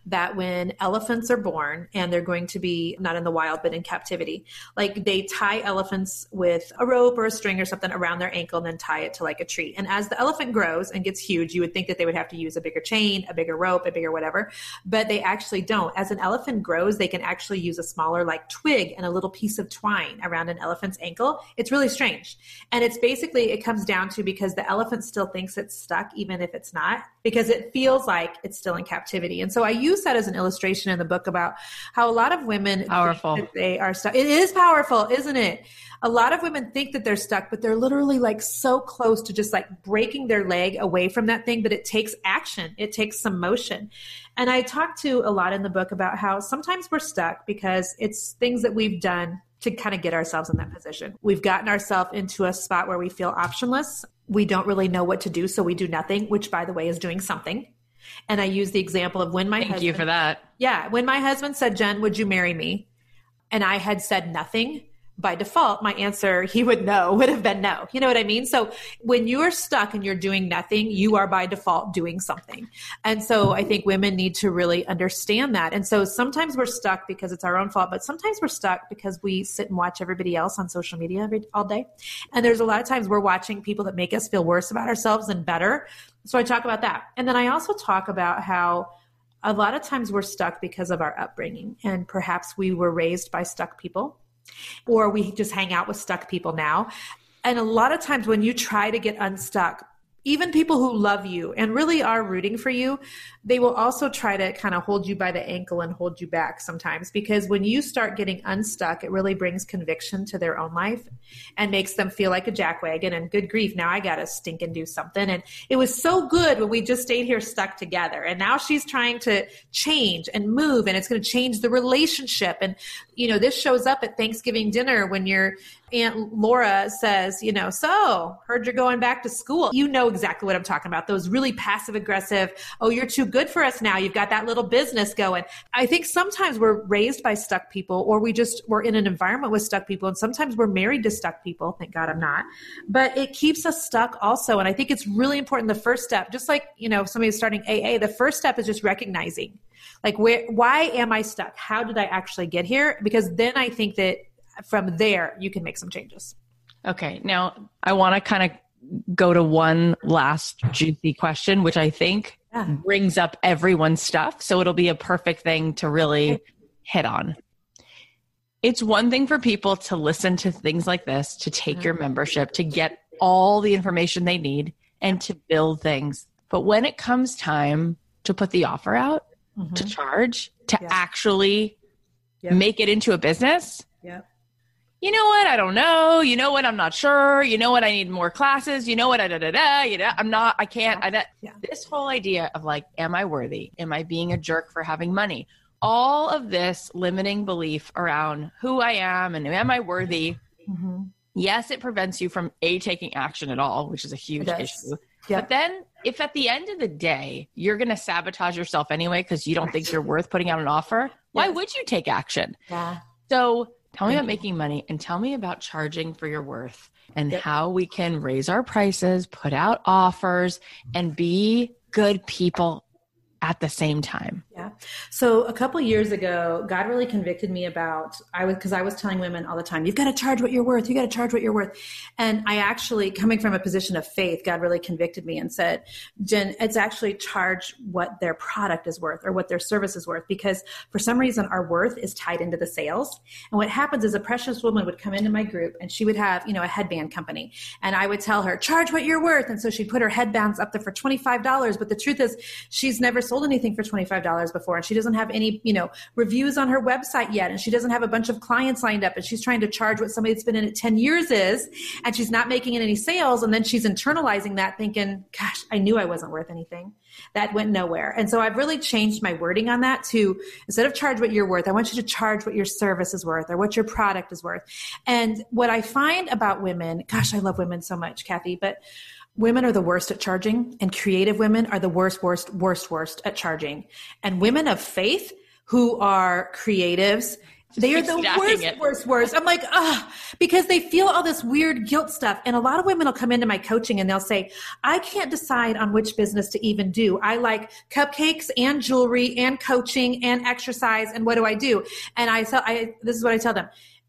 that when elephants are born and they're going to be not in the wild, but in captivity, like they tie elephants with a rope or a string or something around their ankle and then tie it to like a tree. And as the elephant grows and gets huge, you would think that they would have to use a bigger chain, a bigger rope, a bigger whatever, but they actually don't. As an elephant grows, they can actually use a smaller like twig and a little piece of twine around an elephant's ankle. It's really strange. And it's basically, it comes down to because the elephant still thinks it's stuck, even if it's not, because it feels like it's still in captivity. And so I use that as an illustration in the book about how a lot of women think that they are stuck. It is powerful, isn't it? A lot of women think that they're stuck, but they're literally like so close to just like breaking their leg away from that thing, but it takes action. It takes some motion. And I talk to a lot in the book about how sometimes we're stuck because it's things that we've done to kind of get ourselves in that position. We've gotten ourselves into a spot where we feel optionless. We don't really know what to do, so we do nothing, which by the way is doing something. And I use the example of when my husband— Thank you for that. Yeah. When my husband said, "Jen, would you marry me?" and I had said nothing, by default, my answer, he would know, would have been no. You know what I mean? So when you are stuck and you're doing nothing, you are by default doing something. And so I think women need to really understand that. And so sometimes we're stuck because it's our own fault, but sometimes we're stuck because we sit and watch everybody else on social media all day. And there's a lot of times we're watching people that make us feel worse about ourselves than better. So I talk about that. And then I also talk about how a lot of times we're stuck because of our upbringing, and perhaps we were raised by stuck people, or we just hang out with stuck people now. And a lot of times when you try to get unstuck, even people who love you and really are rooting for you, they will also try to kind of hold you by the ankle and hold you back sometimes, because when you start getting unstuck, it really brings conviction to their own life and makes them feel like a jackwagon and good grief. Now I got to stink and do something. And it was so good when we just stayed here stuck together. And now she's trying to change and move, and it's going to change the relationship. And, you know, this shows up at Thanksgiving dinner when you're Aunt Laura says, you know, "So heard you're going back to school." You know exactly what I'm talking about. Those really passive aggressive, "Oh, you're too good for us now. You've got that little business going." I think sometimes we're raised by stuck people, or we're in an environment with stuck people. And sometimes we're married to stuck people. Thank God I'm not, but it keeps us stuck also. And I think it's really important. The first step, just like, you know, somebody's starting AA, the first step is just recognizing like, why am I stuck? How did I actually get here? Because then I think that from there, you can make some changes. Okay. Now I want to kind of go to one last juicy question, which I think brings up everyone's stuff. So it'll be a perfect thing to really hit on. It's one thing for people to listen to things like this, to take your membership, to get all the information they need and to build things. But when it comes time to put the offer out, to charge, to actually make it into a business, you know what? I don't know. You know what? I'm not sure. You know what? I need more classes. You know what? You know, I'm not, I can't. This whole idea of like, am I worthy? Am I being a jerk for having money? All of this limiting belief around who I am and am I worthy? Mm-hmm. Yes, it prevents you from taking action at all, which is a huge issue. Yep. But then if at the end of the day, you're going to sabotage yourself anyway because you don't think you're worth putting out an offer, why would you take action? Yeah. So tell me about making money and tell me about charging for your worth and how we can raise our prices, put out offers, and be good people at the same time. Yeah. So a couple years ago, God really convicted me about, because I was telling women all the time, you've got to charge what you're worth. You got to charge what you're worth. And I actually, coming from a position of faith, God really convicted me and said, "Jen, it's actually charge what their product is worth or what their service is worth." Because for some reason, our worth is tied into the sales. And what happens is a precious woman would come into my group and she would have, you know, a headband company. And I would tell her, charge what you're worth. And so she'd put her headbands up there for $25. But the truth is she's never sold anything for $25 before, and she doesn't have any, you know, reviews on her website yet, and she doesn't have a bunch of clients lined up, and she's trying to charge what somebody that's been in it 10 years is, and she's not making any sales, and then she's internalizing that thinking, gosh, I knew I wasn't worth anything. That went nowhere. And so I've really changed my wording on that to, instead of charge what you're worth, I want you to charge what your service is worth or what your product is worth. And what I find about women, gosh, I love women so much, Kathy, but women are the worst at charging, and creative women are the worst at charging. And women of faith who are creatives They are the worst. I'm like, ah, because they feel all this weird guilt stuff. And a lot of women will come into my coaching and they'll say, I can't decide on which business to even do. I like cupcakes and jewelry and coaching and exercise. And what do I do? And this is what I tell them.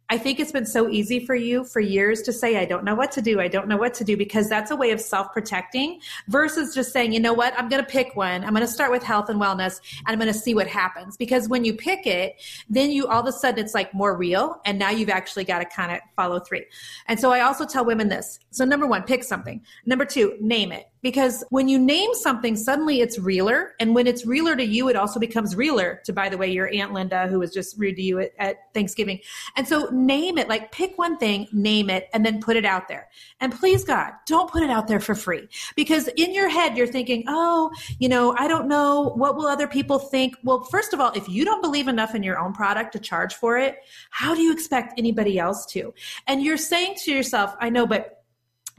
I think it's been so easy for you for years to say, I don't know what to do, because that's a way of self-protecting versus just saying, you know what, I'm going to pick one. I'm going to start with health and wellness, and I'm going to see what happens. Because when you pick it, then you all of a sudden it's like more real, and now you've actually got to kind of follow through. And so I also tell women this. So number one, pick something. Number two, name it. Because when you name something, suddenly it's realer. And when it's realer to you, it also becomes realer to, by the way, your Aunt Linda, who was just rude to you at Thanksgiving. And so name it, like pick one thing, name it, and then put it out there. And please God, don't put it out there for free. Because in your head, you're thinking, oh, you know, I don't know, what will other people think? Well, first of all, if you don't believe enough in your own product to charge for it, how do you expect anybody else to? And you're saying to yourself, I know, but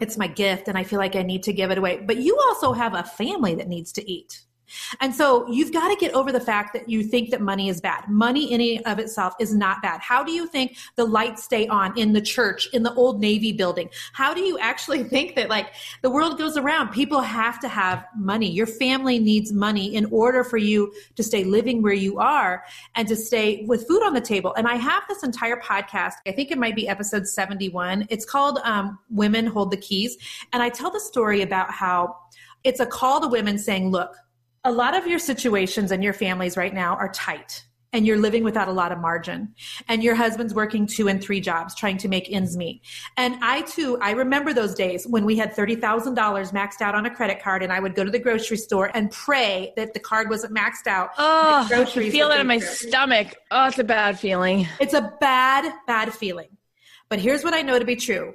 it's my gift and I feel like I need to give it away. But you also have a family that needs to eat. And so you've got to get over the fact that you think that money is bad. Money in and of itself is not bad. How do you think the lights stay on in the church, in the Old Navy building? How do you actually think that, like, the world goes around? People have to have money. Your family needs money in order for you to stay living where you are and to stay with food on the table. And I have this entire podcast. I think it might be episode 71. It's called Women Hold the Keys. And I tell the story about how it's a call to women saying, look, a lot of your situations and your families right now are tight, and you're living without a lot of margin, and your husband's working 2 and 3 jobs trying to make ends meet. And I remember those days when we had $30,000 maxed out on a credit card, and I would go to the grocery store and pray that the card wasn't maxed out. Oh, I feel it in my stomach. Oh, it's a bad feeling. It's a bad, bad feeling. But here's what I know to be true.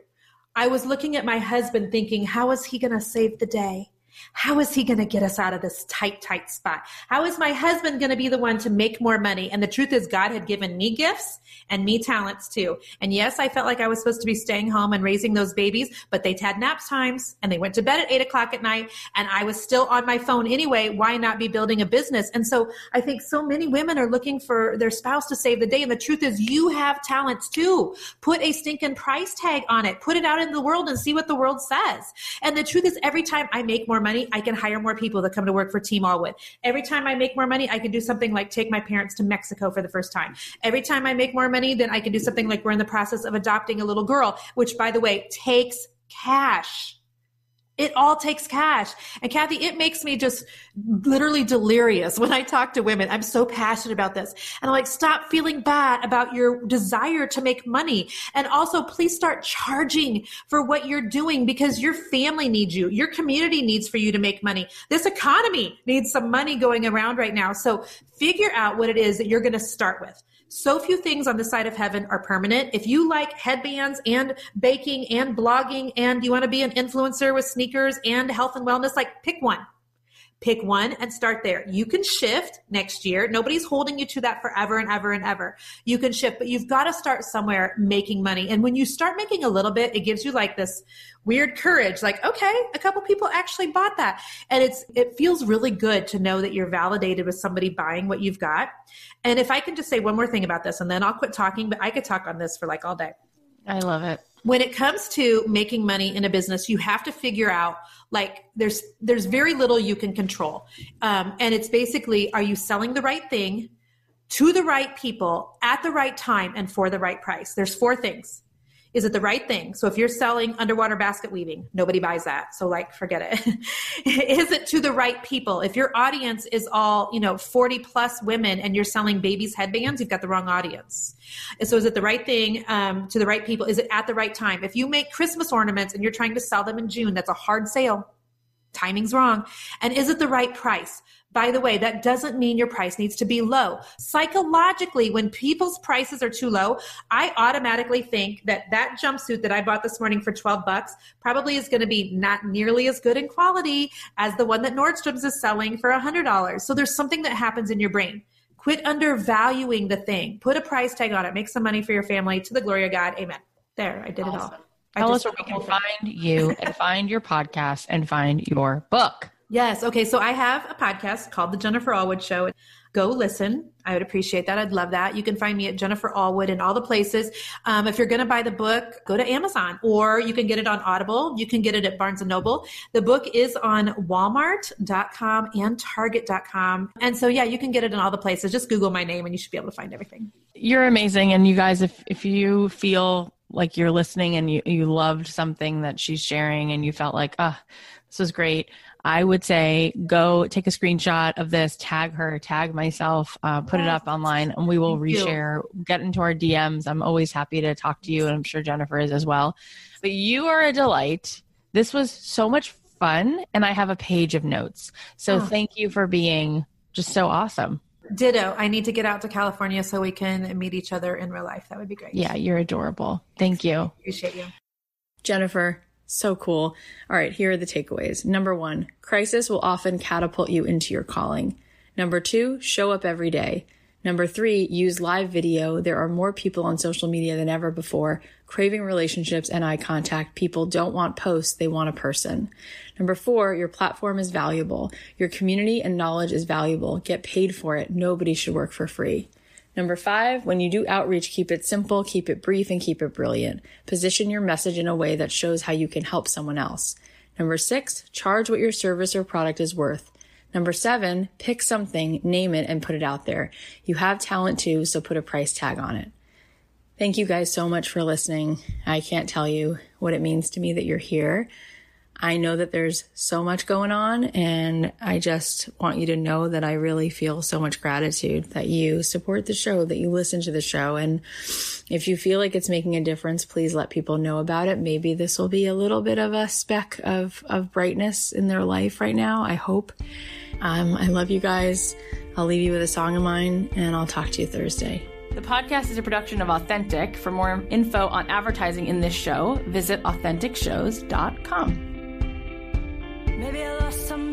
I was looking at my husband thinking, how is he going to save the day? How is he going to get us out of this tight, tight spot? How is my husband going to be the one to make more money? And the truth is, God had given me gifts and me talents too. And yes, I felt like I was supposed to be staying home and raising those babies, but they had nap times and they went to bed at 8:00 at night. And I was still on my phone anyway. Why not be building a business? And so I think so many women are looking for their spouse to save the day. And the truth is, you have talents too. Put a stinking price tag on it. Put it out into the world and see what the world says. And the truth is, every time I make more money, I can hire more people that come to work for Team Allwood. Every time I make more money, I can do something like take my parents to Mexico for the first time. Every time I make more money, then I can do something like we're in the process of adopting a little girl, which, by the way, takes cash. It all takes cash. And Kathy, it makes me just literally delirious when I talk to women. I'm so passionate about this. And I'm like, stop feeling bad about your desire to make money. And also, please start charging for what you're doing, because your family needs you. Your community needs for you to make money. This economy needs some money going around right now. So figure out what it is that you're going to start with. So few things on the side of heaven are permanent. If you like headbands and baking and blogging and you want to be an influencer with sneakers and health and wellness, like pick one and start there. You can shift next year. Nobody's holding you to that forever and ever and ever. You can shift, but you've got to start somewhere making money. And when you start making a little bit, it gives you like this weird courage, like, okay, a couple people actually bought that. And it feels really good to know that you're validated with somebody buying what you've got. And if I can just say one more thing about this, and then I'll quit talking, but I could talk on this for like all day. I love it. When it comes to making money in a business, you have to figure out, like, there's very little you can control. And it's basically, are you selling the right thing to the right people at the right time and for the right price? There's 4 things. Is it the right thing? So if you're selling underwater basket weaving, nobody buys that. So, like, forget it. Is it to the right people? If your audience is all, 40 plus women and you're selling babies' headbands, you've got the wrong audience. And so is it the right thing to the right people? Is it at the right time? If you make Christmas ornaments and you're trying to sell them in June, that's a hard sale. Timing's wrong. And is it the right price? By the way, that doesn't mean your price needs to be low. Psychologically, when people's prices are too low, I automatically think that jumpsuit that I bought this morning for $12 probably is going to be not nearly as good in quality as the one that Nordstrom's is selling for $100. So there's something that happens in your brain. Quit undervaluing the thing. Put a price tag on it. Make some money for your family to the glory of God. Amen. There, I did it all. Tell us where we can find you and find your podcast and find your book. Yes. Okay. So I have a podcast called The Jennifer Allwood Show. Go listen. I would appreciate that. I'd love that. You can find me at Jennifer Allwood in all the places. If you're going to buy the book, go to Amazon, or you can get it on Audible. You can get it at Barnes & Noble. The book is on Walmart.com and Target.com. And so, yeah, you can get it in all the places. Just Google my name and you should be able to find everything. You're amazing. And you guys, if you feel like you're listening and you loved something that she's sharing and you felt like, this was great, I would say go take a screenshot of this, tag her, tag myself, put it up online, and we will reshare. Get into our DMs. I'm always happy to talk to you, and I'm sure Jennifer is as well. But you are a delight. This was so much fun, and I have a page of notes. So thank you for being just so awesome. Ditto. I need to get out to California so we can meet each other in real life. That would be great. Yeah, you're adorable. Thank you. Appreciate you. Jennifer. So cool. All right, here are the takeaways. Number one, crisis will often catapult you into your calling. Number two, show up every day. Number three, use live video. There are more people on social media than ever before, craving relationships and eye contact. People don't want posts, they want a person. Number four, your platform is valuable. Your community and knowledge is valuable. Get paid for it. Nobody should work for free. Number five, when you do outreach, keep it simple, keep it brief, and keep it brilliant. Position your message in a way that shows how you can help someone else. Number six, charge what your service or product is worth. Number seven, pick something, name it, and put it out there. You have talent too, so put a price tag on it. Thank you guys so much for listening. I can't tell you what it means to me that you're here. I know that there's so much going on, and I just want you to know that I really feel so much gratitude that you support the show, that you listen to the show. And if you feel like it's making a difference, please let people know about it. Maybe this will be a little bit of a speck of brightness in their life right now, I hope. I love you guys. I'll leave you with a song of mine, and I'll talk to you Thursday. The podcast is a production of Authentic. For more info on advertising in this show, visit AuthenticShows.com. Maybe I lost some